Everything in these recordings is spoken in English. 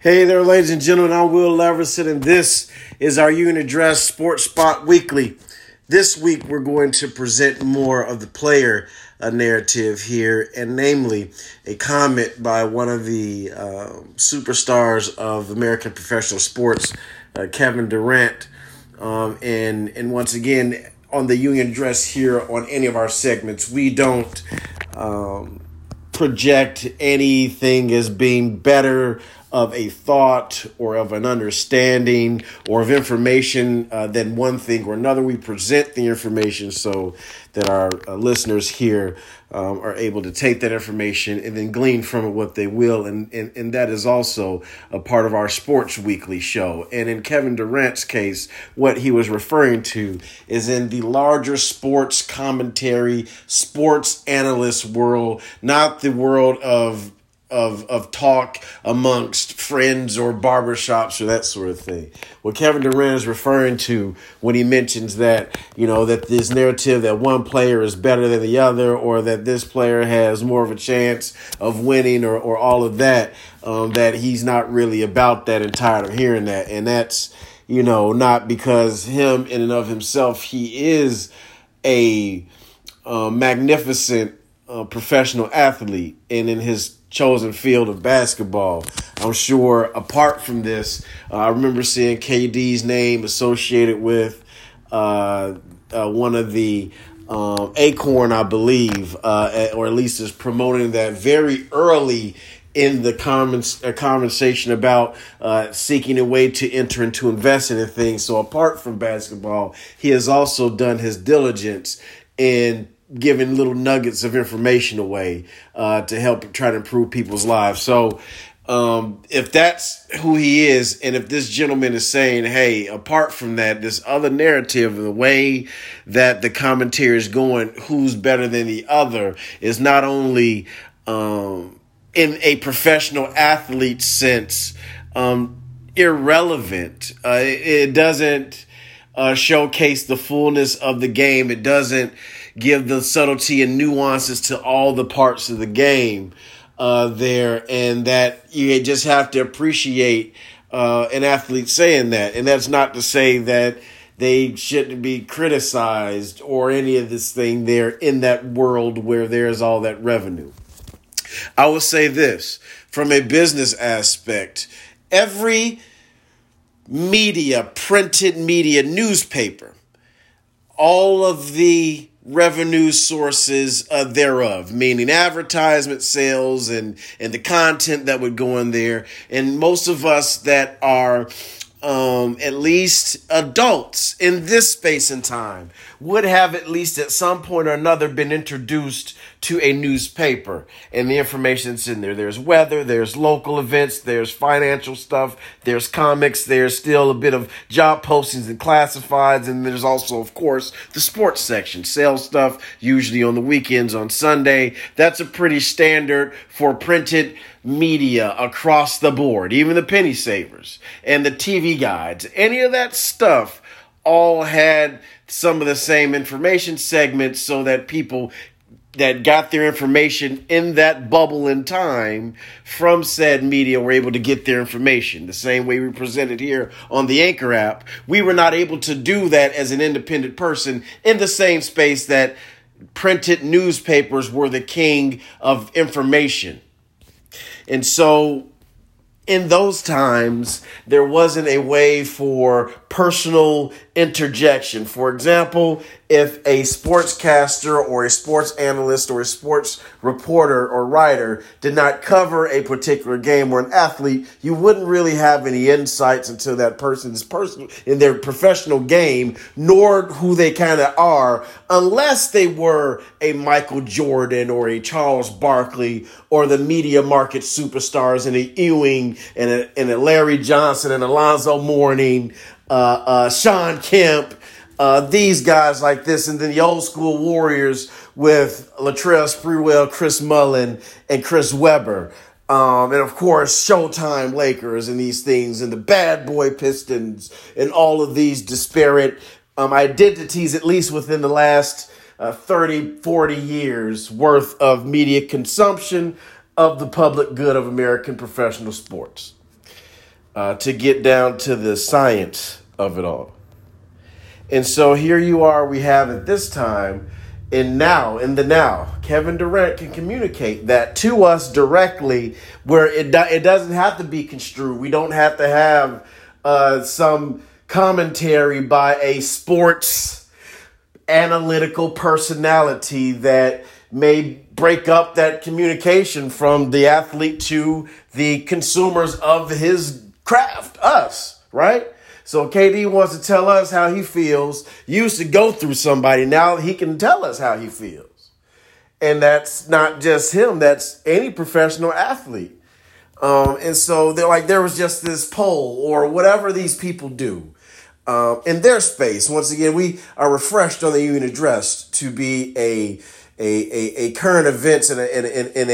Hey there, ladies and gentlemen, I'm Will Leverson, and this is our Union Address Sports Spot Weekly. This week, we're going to present more of the player narrative here, and namely, a comment by one of the superstars of American professional sports, Kevin Durant, and once again, on the Union Address here on any of our segments, we don't project anything as being better of a thought or of an understanding or of information than one thing or another. We present the information so that our listeners here are able to take that information and then glean from it what they will. And that is also a part of our Sports Weekly show. And in Kevin Durant's case, what he was referring to is in the larger sports commentary, sports analyst world, not the world of talk amongst friends or barbershops or that sort of thing. What Kevin Durant is referring to when he mentions that, you know, that this narrative that one player is better than the other or that this player has more of a chance of winning or all of that, that he's not really about that and tired of hearing that. And that's, you know, not because him in and of himself, he is a magnificent professional athlete. And in his chosen field of basketball, I'm sure apart from this, I remember seeing KD's name associated with one of the Acorn, I believe, or at least is promoting that very early in the conversation about seeking a way to enter into investing in things. So apart from basketball, he has also done his diligence in giving little nuggets of information away to help try to improve people's lives. So if that's who he is, and if this gentleman is saying, hey, apart from that, this other narrative, the way that the commentary is going, who's better than the other, is not only in a professional athlete sense irrelevant. It doesn't showcase the fullness of the game. It doesn't give the subtlety and nuances to all the parts of the game there, and that you just have to appreciate an athlete saying that. And that's not to say that they shouldn't be criticized or any of this thing there in that world where there's all that revenue. I will say this, from a business aspect, every media, printed media, newspaper, all of the revenue sources thereof, meaning advertisement sales and the content that would go in there. And most of us that are at least adults in this space and time would have at least at some point or another been introduced to a newspaper and the information that's in there. There's weather, there's local events, there's financial stuff, there's comics, there's still a bit of job postings and classifieds, and there's also, of course, the sports section, sales stuff, usually on the weekends, on Sunday. That's a pretty standard for printed media across the board, even the penny savers and the TV guides. Any of that stuff all had some of the same information segments so that people that got their information in that bubble in time from said media were able to get their information. The same way we presented here on the Anchor app, we were not able to do that as an independent person in the same space that printed newspapers were the king of information. And so in those times, there wasn't a way for personal interjection. For example, if a sportscaster or a sports analyst or a sports reporter or writer did not cover a particular game or an athlete, you wouldn't really have any insights into that person's personal in their professional game, nor who they kind of are, unless they were a Michael Jordan or a Charles Barkley or the media market superstars and a Ewing and a Larry Johnson and Alonzo Mourning, Sean Kemp, these guys like this, and then the old school Warriors with Latrell Sprewell, Chris Mullin, and Chris Webber. And of course, Showtime Lakers and these things, and the bad boy Pistons, and all of these disparate identities, at least within the last 30, 40 years worth of media consumption of the public good of American professional sports. to get down to the science of it all. And so here you are, we have at this time, in the now, Kevin Durant can communicate that to us directly where it doesn't have to be construed. We don't have to have some commentary by a sports analytical personality that may break up that communication from the athlete to the consumers of his craft, us, right? So KD wants to tell us how he feels. Used to go through somebody. Now he can tell us how he feels. And that's not just him. That's any professional athlete. And so they're like, there was just this poll or whatever these people do in their space. Once again, we are refreshed on the Union Address to be a current events and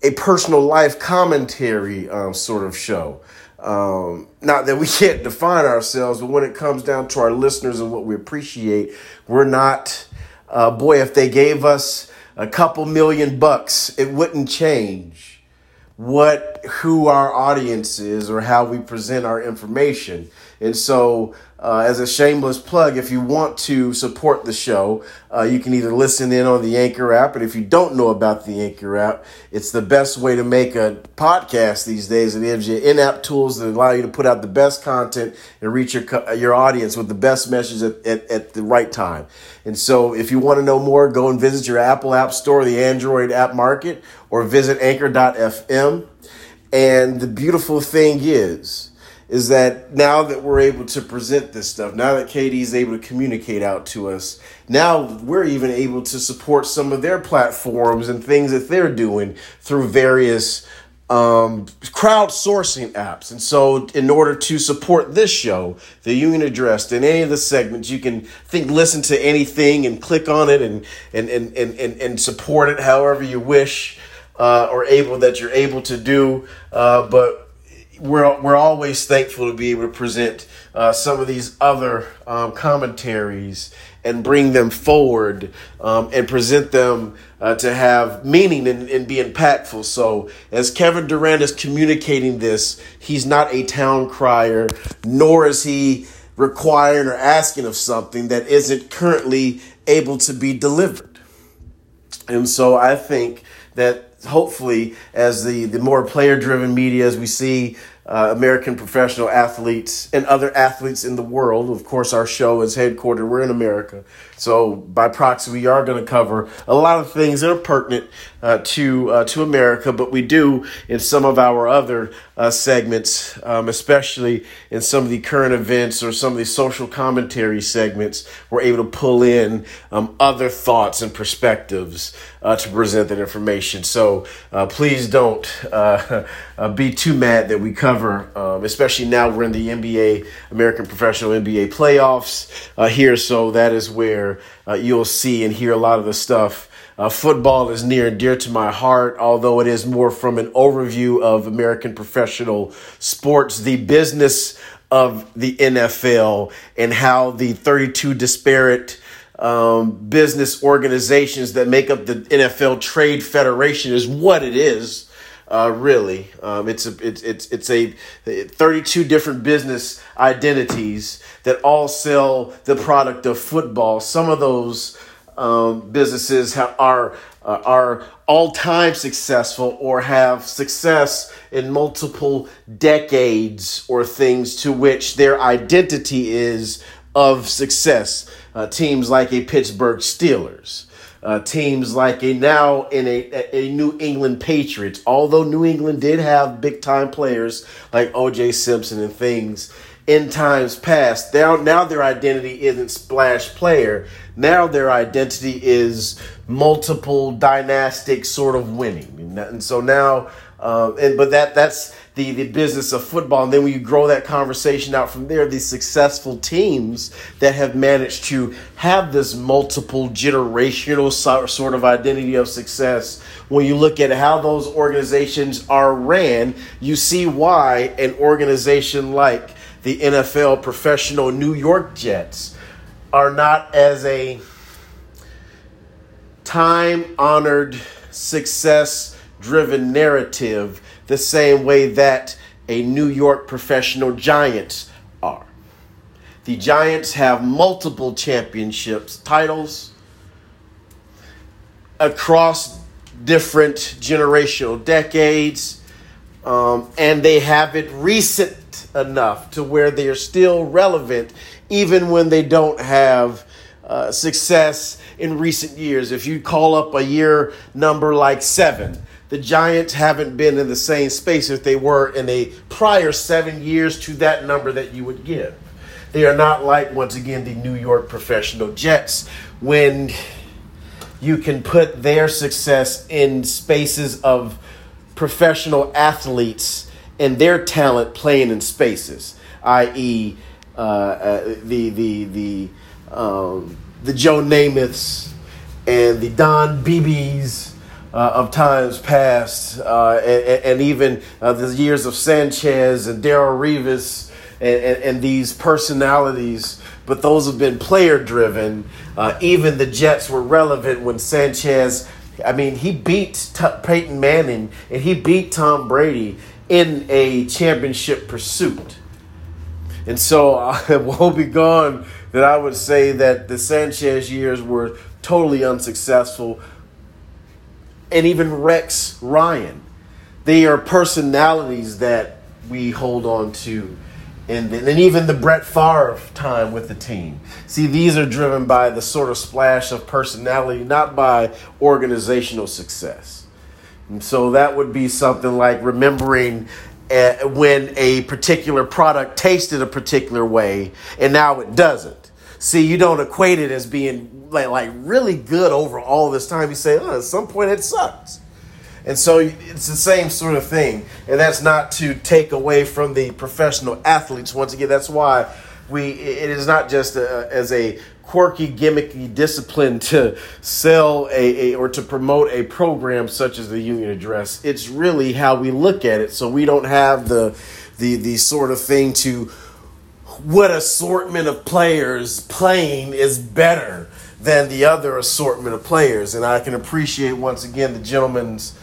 a personal life commentary sort of show. Not that we can't define ourselves, but when it comes down to our listeners and what we appreciate, we're not, boy, if they gave us a couple $1,000,000, it wouldn't change who our audience is or how we present our information. And so as a shameless plug, if you want to support the show, you can either listen in on the Anchor app. And if you don't know about the Anchor app, it's the best way to make a podcast these days. It gives you in-app tools that allow you to put out the best content and reach your audience with the best message at the right time. And so if you want to know more, go and visit your Apple App Store, the Android app market, or visit anchor.fm. And the beautiful thing is that now that we're able to present this stuff, now that KD is able to communicate out to us, now we're even able to support some of their platforms and things that they're doing through various crowdsourcing apps. And so in order to support this show, the Union Address, in any of the segments, you can listen to anything and click on it and support it however you wish you're able to do. But we're always thankful to be able to present some of these other commentaries and bring them forward and present them to have meaning and be impactful. So as Kevin Durant is communicating this, he's not a town crier, nor is he requiring or asking of something that isn't currently able to be delivered. And so I think that hopefully, as the more player-driven media, as we see American professional athletes and other athletes in the world, of course, our show is headquartered. We're in America. So by proxy, we are going to cover a lot of things that are pertinent to America, but we do in some of our other segments, especially in some of the current events or some of the social commentary segments, we're able to pull in other thoughts and perspectives to present that information. So please don't be too mad that we cover especially now we're in the NBA, American Professional NBA playoffs here. So that is where you'll see and hear a lot of the stuff. Football is near and dear to my heart, although it is more from an overview of American professional sports, the business of the NFL and how the 32 disparate business organizations that make up the NFL Trade Federation is what it is. Really, it's 32 different business identities that all sell the product of football. Some of those businesses are all-time successful or have success in multiple decades or things to which their identity is of success. Teams like a Pittsburgh Steelers. Teams like a New England Patriots, although New England did have big time players like OJ Simpson and things in times past. Now their identity isn't splash player. Now their identity is multiple dynastic sort of winning, and so now. But that's the business of football. And then when you grow that conversation out from there, these successful teams that have managed to have this multiple generational sort of identity of success, when you look at how those organizations are ran, you see why an organization like the NFL professional New York Jets are not as a time-honored success driven narrative the same way that a New York professional Giants are. The Giants have multiple championships, titles across different generational decades, and they have it recent enough to where they are still relevant even when they don't have success in recent years. If you call up a year number like 7, the Giants haven't been in the same space if they were in a prior 7 years to that number that you would give. They are not like, once again, the New York professional Jets, when you can put their success in spaces of professional athletes and their talent playing in spaces, i.e., the Joe Namaths and the Don Beebes of times past, and even the years of Sanchez and Darryl Revis and these personalities, but those have been player-driven. Even the Jets were relevant when Sanchez, he beat Peyton Manning and he beat Tom Brady in a championship pursuit. And so I will be gone that I would say that the Sanchez years were totally unsuccessful. And even Rex Ryan. They are personalities that we hold on to. And even the Brett Favre time with the team. See, these are driven by the sort of splash of personality, not by organizational success. And so that would be something like remembering when a particular product tasted a particular way and now it doesn't. See, you don't equate it as being like really good over all this time. You say, at some point it sucks. And so it's the same sort of thing. And that's not to take away from the professional athletes. Once again, that's why it is not just as a quirky, gimmicky discipline to sell or to promote a program such as the Union Address. It's really how we look at it. So we don't have the sort of thing to what assortment of players playing is better than the other assortment of players. And I can appreciate, once again, the gentleman's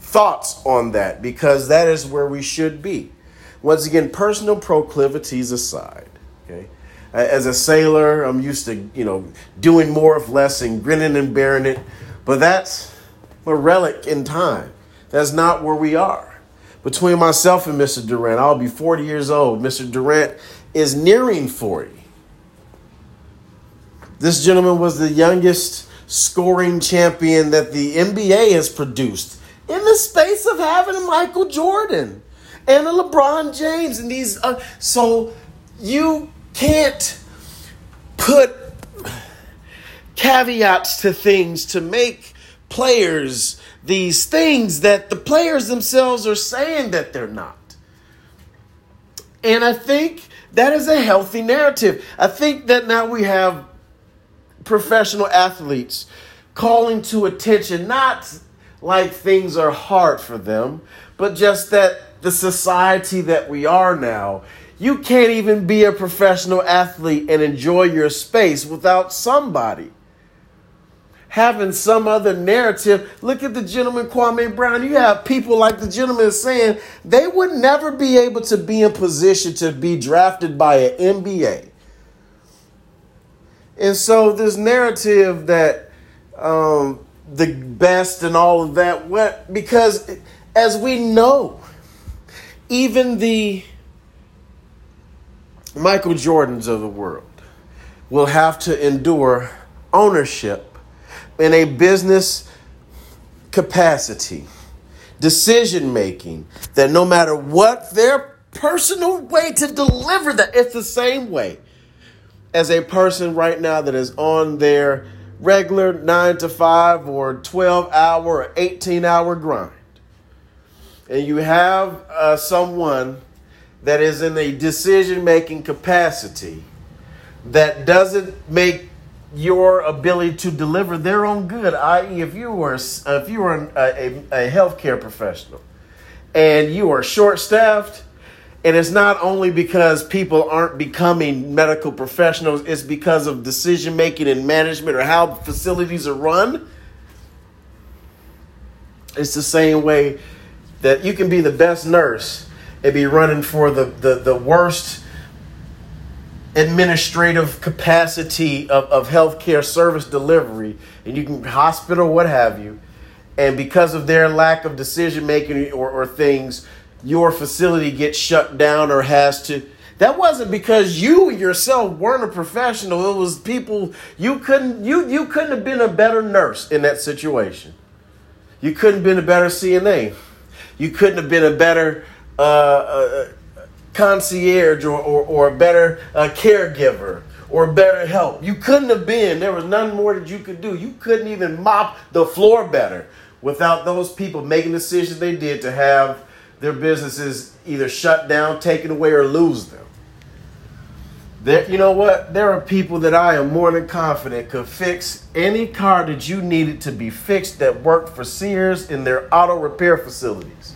thoughts on that, because that is where we should be. Once again, personal proclivities aside, okay? As a sailor, I'm used to, doing more of less and grinning and bearing it, but that's a relic in time. That's not where we are. Between myself and Mr. Durant, I'll be 40 years old. Mr. Durant is nearing 40. This gentleman was the youngest scoring champion that the NBA has produced in the space of having a Michael Jordan and a LeBron James and these. So you can't put caveats to things to make players these things that the players themselves are saying that they're not. And I think that is a healthy narrative. I think that now we have professional athletes calling to attention, not like things are hard for them, but just that the society that we are now, you can't even be a professional athlete and enjoy your space without somebody having some other narrative. Look at the gentleman Kwame Brown. You have people like the gentleman saying they would never be able to be in position to be drafted by an NBA. And so this narrative that the best and all of that, because as we know, even the Michael Jordans of the world will have to endure ownership in a business capacity, decision-making, that no matter what their personal way to deliver that, it's the same way as a person right now that is on their regular 9-to-5 or 12-hour or 18-hour grind. And you have someone that is in a decision-making capacity that doesn't make your ability to deliver their own good, i.e., if you were a healthcare professional and you are short-staffed, and it's not only because people aren't becoming medical professionals, it's because of decision-making and management or how facilities are run. It's the same way that you can be the best nurse and be running for the worst administrative capacity of healthcare service delivery, and you can hospital, what have you, and because of their lack of decision making or things, your facility gets shut down or has to. That wasn't because you yourself weren't a professional. It was people you couldn't have been a better nurse in that situation. You couldn't have been a better CNA. You couldn't have been a better concierge or a better caregiver or better help. You couldn't have been. There was none more that you could do. You couldn't even mop the floor better without those people making decisions they did to have their businesses either shut down, taken away, or lose them. There, you know what? There are people that I am more than confident could fix any car that you needed to be fixed that worked for Sears in their auto repair facilities.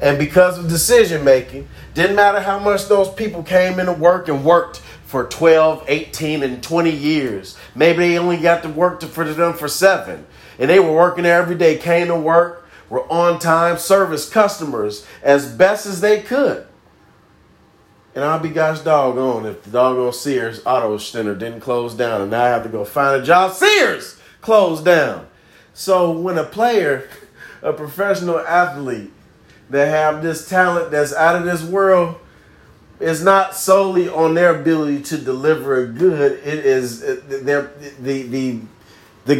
And because of decision making, didn't matter how much those people came into work and worked for 12, 18, and 20 years. Maybe they only got to work for them for 7. And they were working there every day, came to work, were on time, serviced customers as best as they could. And I'll be gosh doggone if the doggone Sears Auto Center didn't close down and now I have to go find a job. Sears closed down. So when a player, a professional athlete that have this talent that's out of this world, is not solely on their ability to deliver a good. It is the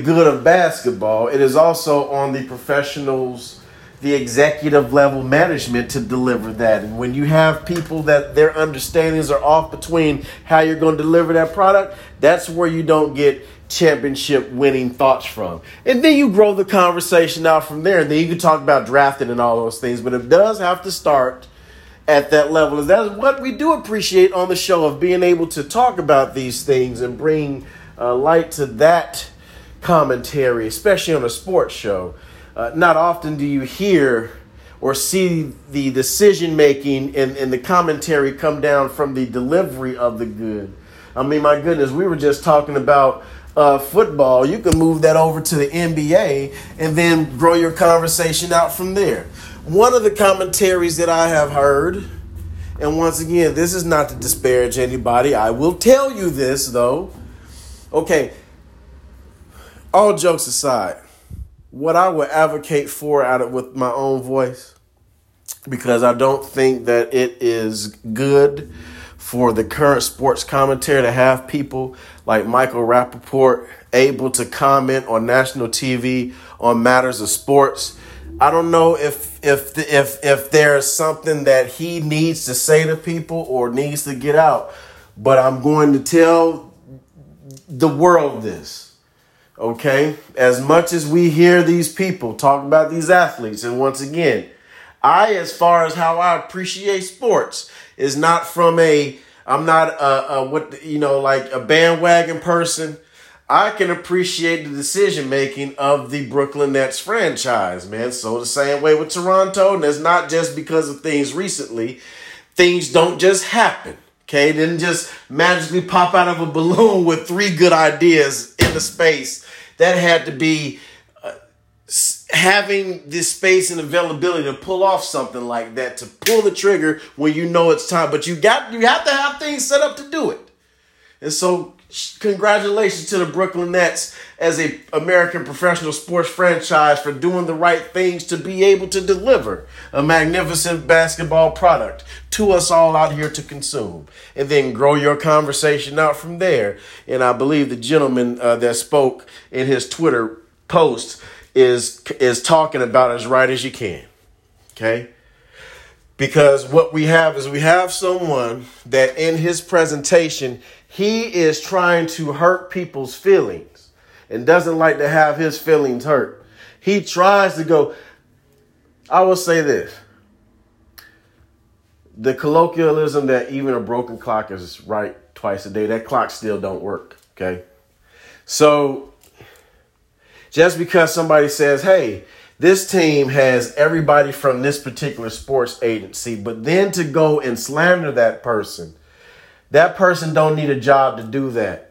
good of basketball. It is also on the professionals, the executive level management to deliver that. And when you have people that their understandings are off between how you're going to deliver that product, that's where you don't get championship winning thoughts from. And then you grow the conversation out from there. And then you can talk about drafting and all those things. But it does have to start at that level. And that is what we do appreciate on the show, of being able to talk about these things and bring light to that commentary, especially on a sports show. Not often do you hear or see the decision-making and the commentary come down from the delivery of the good. I mean, my goodness, we were just talking about football. You can move that over to the NBA and then grow your conversation out from there. One of the commentaries that I have heard, and once again, this is not to disparage anybody. I will tell you this, though. Okay, all jokes aside, what I would advocate for out of with my own voice, because I don't think that it is good for the current sports commentary to have people like Michael Rapaport able to comment on national TV on matters of sports. I don't know if there's something that he needs to say to people or needs to get out, but I'm going to tell the world this. Okay, as much as we hear these people talk about these athletes, and once again, as far as how I appreciate sports, is not from a bandwagon person. I can appreciate the decision making of the Brooklyn Nets franchise, man. So the same way with Toronto, and it's not just because of things recently. Things don't just happen. Okay, it didn't just magically pop out of a balloon with 3 good ideas in the space. That had to be having the space and availability to pull off something like that, to pull the trigger when you know it's time. But you have to have things set up to do it. And so congratulations to the Brooklyn Nets as an American professional sports franchise for doing the right things to be able to deliver a magnificent basketball product to us all out here to consume, and then grow your conversation out from there. And I believe the gentleman that spoke in his Twitter post is talking about as right as you can. Okay? Because what we have is someone that in his presentation, he is trying to hurt people's feelings and doesn't like to have his feelings hurt. He tries to go. I will say this. The colloquialism that even a broken clock is right twice a day, that clock still don't work. Okay. So just because somebody says, hey, this team has everybody from this particular sports agency, but then to go and slander that person don't need a job to do that.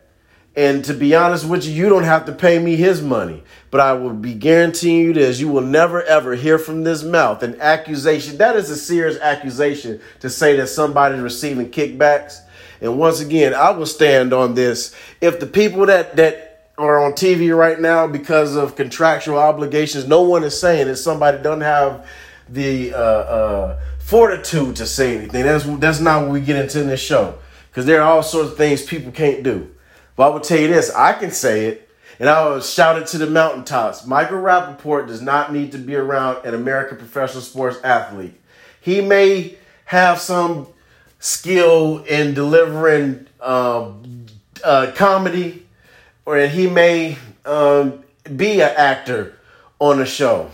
And to be honest with you, you don't have to pay me his money. But I will be guaranteeing you this. You will never, ever hear from this mouth an accusation. That is a serious accusation to say that somebody's receiving kickbacks. And once again, I will stand on this. If the people that are on TV right now because of contractual obligations, no one is saying that somebody doesn't have the fortitude to say anything. That's not what we get into in this show. Because there are all sorts of things people can't do. But I will tell you this, I can say it, and I will shout it to the mountaintops. Michael Rapaport does not need to be around an American professional sports athlete. He may have some skill in delivering comedy, or he may be an actor on a show.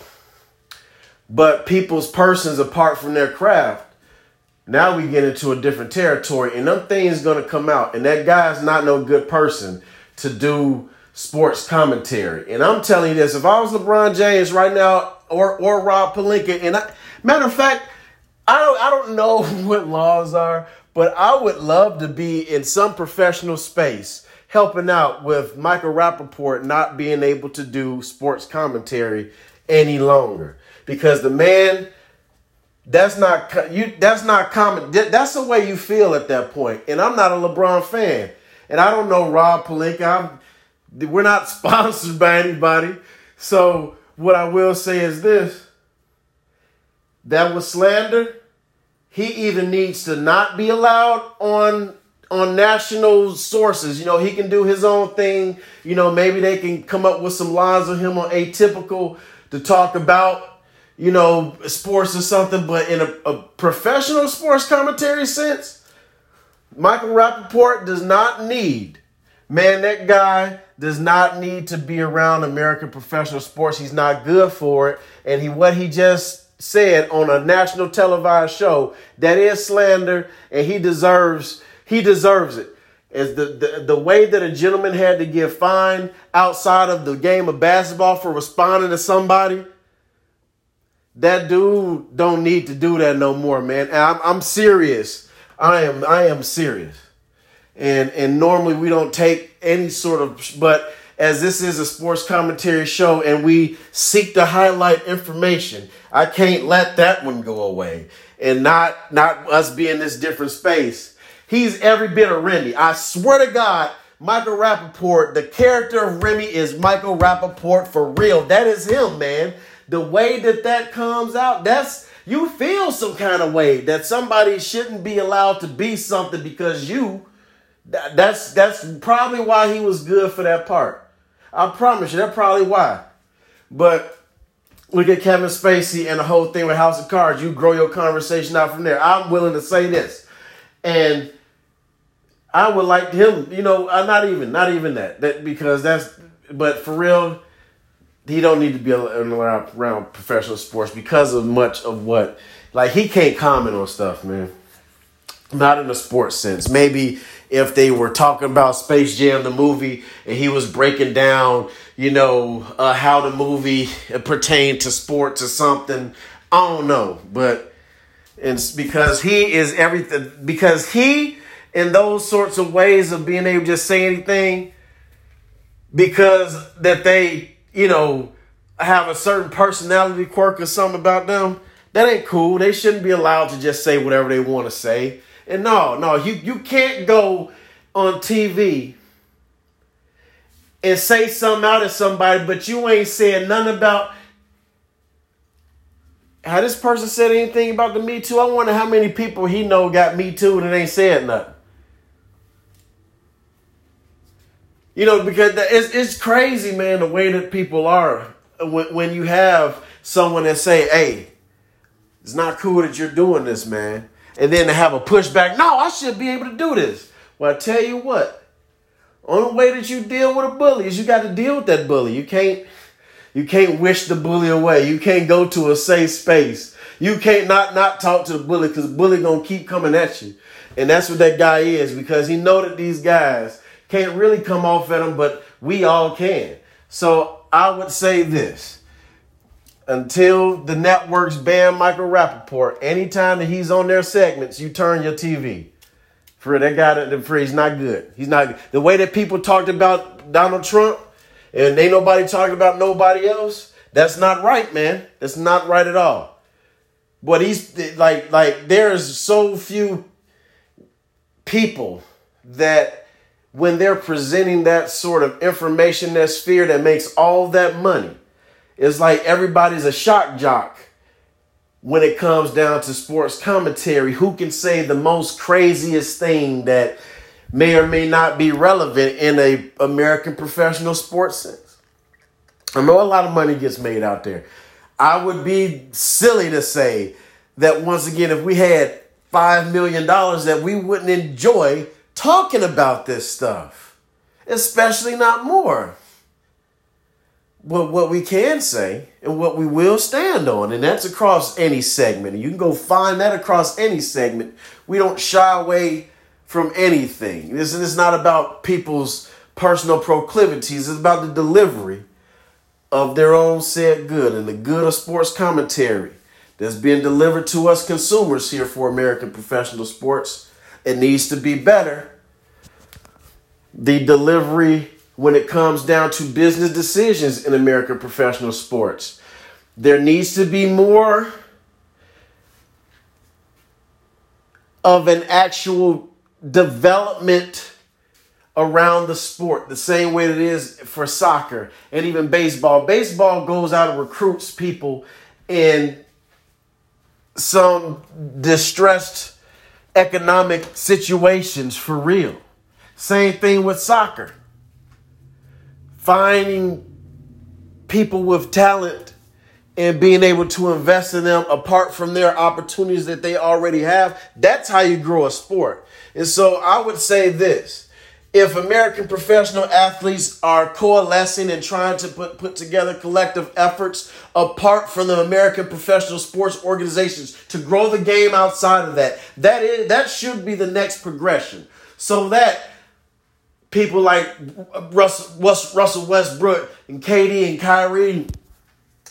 But people's persons apart from their craft, now we get into a different territory, and them things going to come out. And that guy's not no good person to do sports commentary. And I'm telling you this, if I was LeBron James right now or Rob Pelinka, and matter of fact, I don't know what laws are, but I would love to be in some professional space helping out with Michael Rapaport not being able to do sports commentary any longer. Because the man... That's not common. That's the way you feel at that point. And I'm not a LeBron fan. And I don't know Rob Pelinka. We're not sponsored by anybody. So what I will say is this. That was slander. He even needs to not be allowed on national sources. You know, he can do his own thing. You know, maybe they can come up with some lines of him on Atypical to talk about, you know, sports or something, but in a professional sports commentary sense, Michael Rapaport does not need, man, that guy does not need to be around American professional sports. He's not good for it. And what he just said on a national televised show, that is slander, and he deserves it. As the way that a gentleman had to get fined outside of the game of basketball for responding to somebody, that dude don't need to do that no more, man. I'm serious. I am serious. And normally we don't take any sort of, but as this is a sports commentary show and we seek to highlight information, I can't let that one go away. And not us be in this different space. He's every bit of Remy. I swear to God, Michael Rapaport, the character of Remy is Michael Rapaport for real. That is him, man. The way that comes out, that's, you feel some kind of way that somebody shouldn't be allowed to be something because you, that's probably why he was good for that part. I promise you, that's probably why. But look at Kevin Spacey and the whole thing with House of Cards. You grow your conversation out from there. I'm willing to say this. And I would like him, you know, not even that because that's, but for real, he don't need to be around professional sports because of much of what, like, he can't comment on stuff, man. Not in a sports sense. Maybe if they were talking about Space Jam, the movie, and he was breaking down, you know, how the movie pertained to sports or something. I don't know. But it's because he is everything. Because he, in those sorts of ways of being able to just say anything, because that they, you know, have a certain personality quirk or something about them, that ain't cool. They shouldn't be allowed to just say whatever they want to say. And no, you can't go on TV and say something out of somebody, but you ain't saying nothing about how this person said anything about the Me Too. I wonder how many people he know got Me Too and ain't said nothing. You know, because it's crazy, man, the way that people are when you have someone that say, hey, it's not cool that you're doing this, man. And then to have a pushback, no, I should be able to do this. Well, I tell you what, only way that you deal with a bully is you got to deal with that bully. You can't wish the bully away. You can't go to a safe space. You can't not talk to the bully because the bully going to keep coming at you. And that's what that guy is, because he know that these guys can't really come off at them, but we all can. So I would say this. Until the networks ban Michael Rapaport, anytime that he's on their segments, you turn your TV. For real, that guy, for he's not good. He's not good. The way that people talked about Donald Trump and ain't nobody talking about nobody else, that's not right, man. That's not right at all. But he's like there's so few people that when they're presenting that sort of information, that sphere that makes all that money, it's like everybody's a shock jock. When it comes down to sports commentary, who can say the most craziest thing that may or may not be relevant in a American professional sports sense? I know a lot of money gets made out there. I would be silly to say that, once again, if we had $5 million, that we wouldn't enjoy talking about this stuff, especially not more. But what we can say and what we will stand on, and that's across any segment. And you can go find that across any segment. We don't shy away from anything. This is not about people's personal proclivities. It's about the delivery of their own said good and the good of sports commentary that's being delivered to us consumers here for American professional sports. It needs to be better. The delivery when it comes down to business decisions in American professional sports, there needs to be more of an actual development around the sport, the same way that it is for soccer and even baseball. Baseball goes out and recruits people in some distressed economic situations for real. Same thing with soccer. Finding people with talent and being able to invest in them apart from their opportunities that they already have. That's how you grow a sport. And so I would say this. If American professional athletes are coalescing and trying to put together collective efforts apart from the American professional sports organizations to grow the game outside of that, that should be the next progression. So that people like Russell Westbrook and KD and Kyrie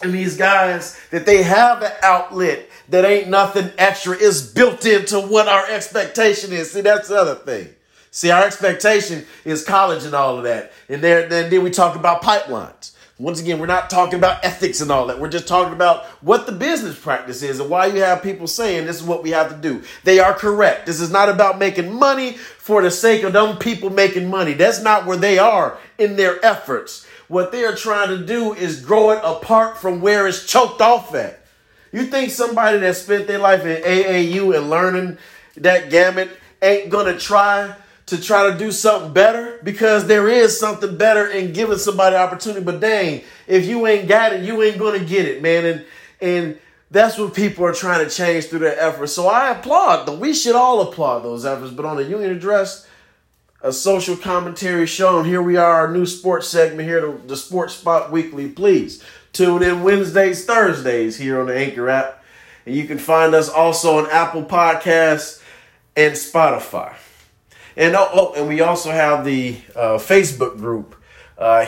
and these guys, that they have an outlet that ain't nothing extra. It's built into what our expectation is. See, that's the other thing. See, our expectation is college and all of that. And then we talk about pipelines. Once again, we're not talking about ethics and all that. We're just talking about what the business practice is and why you have people saying this is what we have to do. They are correct. This is not about making money for the sake of them people making money. That's not where they are in their efforts. What they are trying to do is grow it apart from where it's choked off at. You think somebody that spent their life in AAU and learning that gamut ain't going to try to do something better, because there is something better in giving somebody opportunity. But dang, if you ain't got it, you ain't going to get it, man. And that's what people are trying to change through their efforts. So I applaud them. We should all applaud those efforts. But on the Union Address, a social commentary show, and here we are, our new sports segment here, the Sports Spot Weekly. Please tune in Wednesdays, Thursdays here on the Anchor app. And you can find us also on Apple Podcasts and Spotify. And and we also have the Facebook group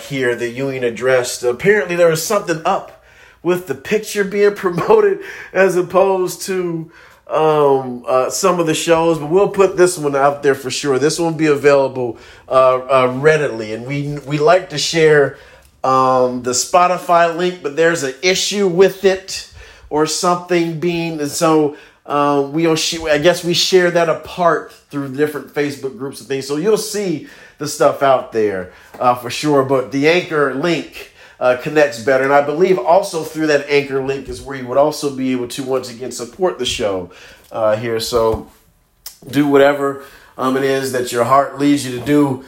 here, the Union Address. Apparently there was something up with the picture being promoted as opposed to some of the shows. But we'll put this one out there for sure. This one will be available readily. And we like to share the Spotify link, but there's an issue with it or something being. And so I guess we share that apart through different Facebook groups and things. So you'll see the stuff out there for sure. But the Anchor link connects better. And I believe also through that Anchor link is where you would also be able to, once again, support the show here. So do whatever it is that your heart leads you to do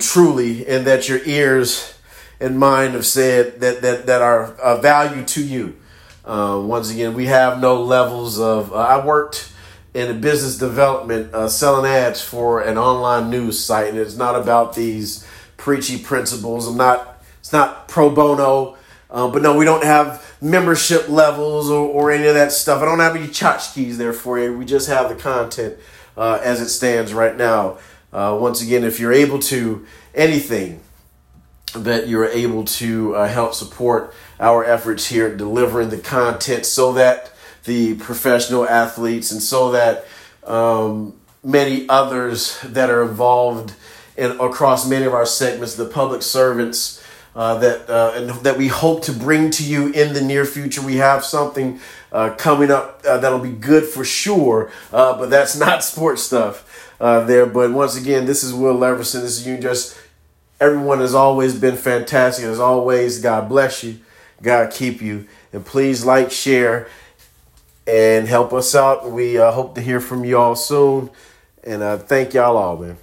truly, and that your ears and mind have said that are of value to you. Once again, we have no levels of, I worked in a business development, selling ads for an online news site. And it's not about these preachy principles. It's not pro bono, but no, we don't have membership levels or any of that stuff. I don't have any tchotchkes there for you. We just have the content, as it stands right now. Once again, if you're able to anything that you're able to help support our efforts here, delivering the content so that the professional athletes and so that many others that are involved in across many of our segments, the public servants that we hope to bring to you in the near future. We have something coming up that'll be good for sure, but that's not sports stuff there. But once again, this is Will Leverson. This is Union Address. Everyone has always been fantastic. As always, God bless you. God keep you. And please like, share, and help us out. We hope to hear from you all soon. And thank y'all all, man.